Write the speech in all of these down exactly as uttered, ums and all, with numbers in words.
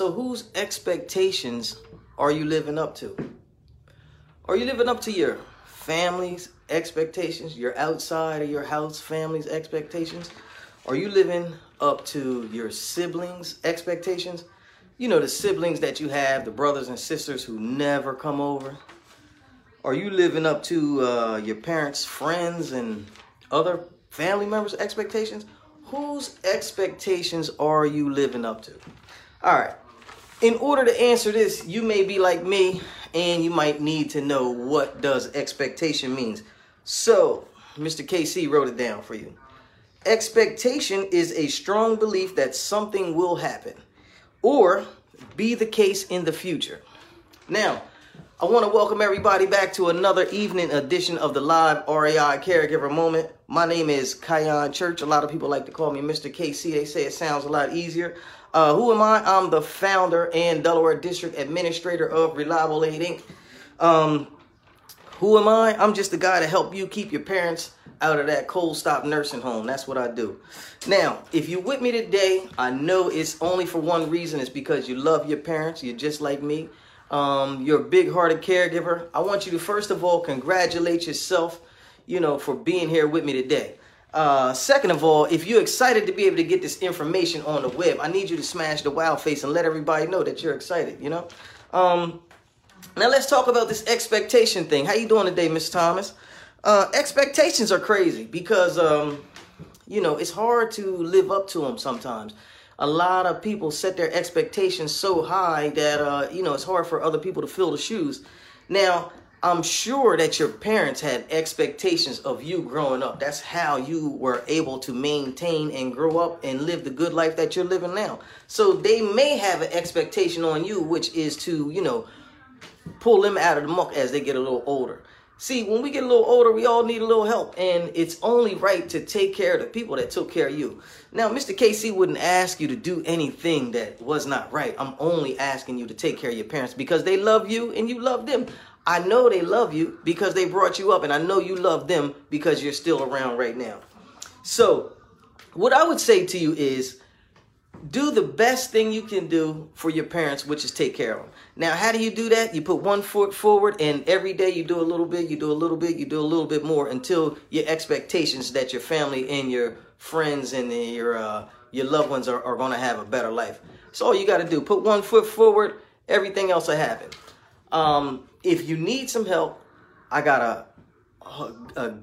So whose expectations are you living up to? Are you living up to your family's expectations, your outside of your house family's expectations? Are you living up to your siblings' expectations? You know, the siblings that you have, the brothers and sisters who never come over. Are you living up to uh, your parents' friends and other family members' expectations? Whose expectations are you living up to? All right. In order to answer this, you may be like me, and you might need to know what does expectation means. So, Mister K C wrote it down for you. Expectation is a strong belief that something will happen or be the case in the future. Now, I want to welcome everybody back to another evening edition of the live R A I Caregiver Moment. My name is Kion Church. A lot of people like to call me Mister K C. They say it sounds a lot easier. Uh, who am I? I'm the founder and Delaware District Administrator of Reliable Aid Incorporated. Um, who am I? I'm just the guy to help you keep your parents out of that cold stop nursing home. That's what I do. Now, if you're with me today, I know it's only for one reason. It's because you love your parents. You're just like me. Um, you're a big-hearted caregiver. I want you to, first of all, congratulate yourself, you know, for being here with me today. Uh, second of all, if you're excited to be able to get this information on the web, I need you to smash the wow face and let everybody know that you're excited, you know. Um, now, let's talk about this expectation thing. How you doing today, Miss Thomas? Uh, expectations are crazy because, um, you know, it's hard to live up to them sometimes. A lot of people set their expectations so high that, uh, you know, it's hard for other people to fill the shoes. Now, I'm sure that your parents had expectations of you growing up. That's how you were able to maintain and grow up and live the good life that you're living now. So they may have an expectation on you, which is to, you know, pull them out of the muck as they get a little older. See, when we get a little older, we all need a little help, and it's only right to take care of the people that took care of you. Now, Mister K C wouldn't ask you to do anything that was not right. I'm only asking you to take care of your parents because they love you and you love them. I know they love you because they brought you up, and I know you love them because you're still around right now. So, what I would say to you is, do the best thing you can do for your parents, which is take care of them. Now, how do you do that? You put one foot forward, and every day you do a little bit, you do a little bit, you do a little bit more until your expectations that your family and your friends and your uh, your loved ones are, are going to have a better life. So all you got to do, put one foot forward, everything else will happen. Um, if you need some help, I got a, a,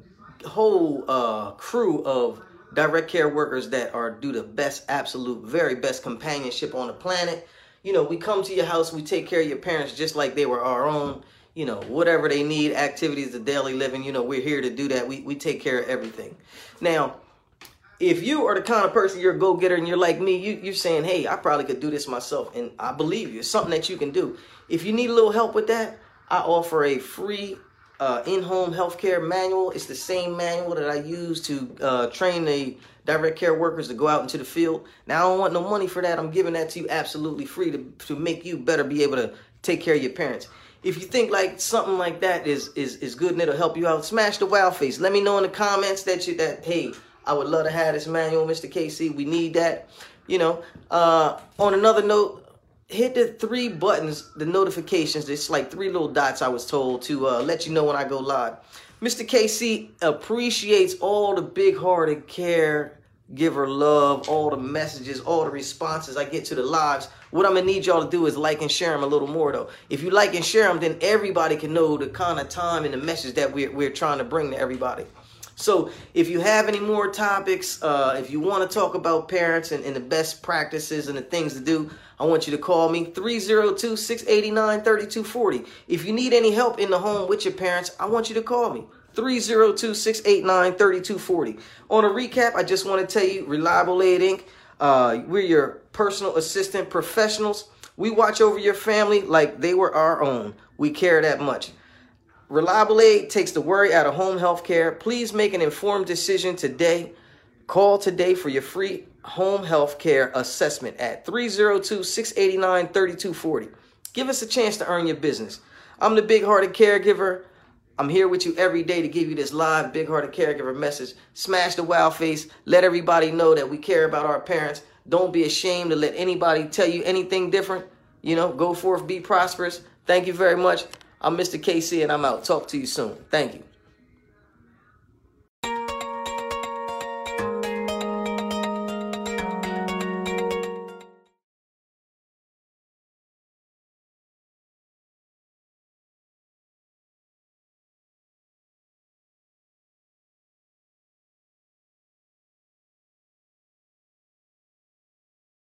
a whole uh, crew of direct care workers that are do the best, absolute, very best companionship on the planet. You know, we come to your house, we take care of your parents just like they were our own. You know, whatever they need, activities, the daily living, you know, we're here to do that. We, we take care of everything. Now, if you are the kind of person, you're a go-getter and you're like me, you, you're saying, hey, I probably could do this myself. And I believe you. It's something that you can do. If you need a little help with that, I offer a free Uh, in-home healthcare manual. It's the same manual that I use to uh, train the direct care workers to go out into the field. Now, I don't want no money for that. I'm giving that to you absolutely free to, to make you better be able to take care of your parents. If you think like something like that is is is good and it'll help you out, smash the wow face. Let me know in the comments that you that hey, I would love to have this manual, Mister K C. We need that. You know. Uh, on another note, hit the three buttons, the notifications. It's like three little dots, I was told, to uh, let you know when I go live. Mister K C appreciates all the big-hearted caregiver love, all the messages, all the responses I get to the lives. What I'm going to need y'all to do is like and share them a little more, though. If you like and share them, then everybody can know the kind of time and the message that we're, we're trying to bring to everybody. So if you have any more topics, uh, if you want to talk about parents and, and the best practices and the things to do, I want you to call me three oh two, six eight nine, three two four oh. If you need any help in the home with your parents, I want you to call me three oh two, six eight nine, three two four oh. On a recap, I just want to tell you, Reliable Aid Incorporated, uh, we're your personal assistant professionals. We watch over your family like they were our own. We care that much. Reliable Aid takes the worry out of home health care. Please make an informed decision today. Call today for your free home health care assessment at three oh two, six eight nine, three two four oh. Give us a chance to earn your business. I'm the big-hearted caregiver. I'm here with you every day to give you this live big-hearted caregiver message. Smash the wow face. Let everybody know that we care about our parents. Don't be ashamed to let anybody tell you anything different. You know, go forth, be prosperous. Thank you very much. I'm Mister K C, and I'm out. Talk to you soon. Thank you.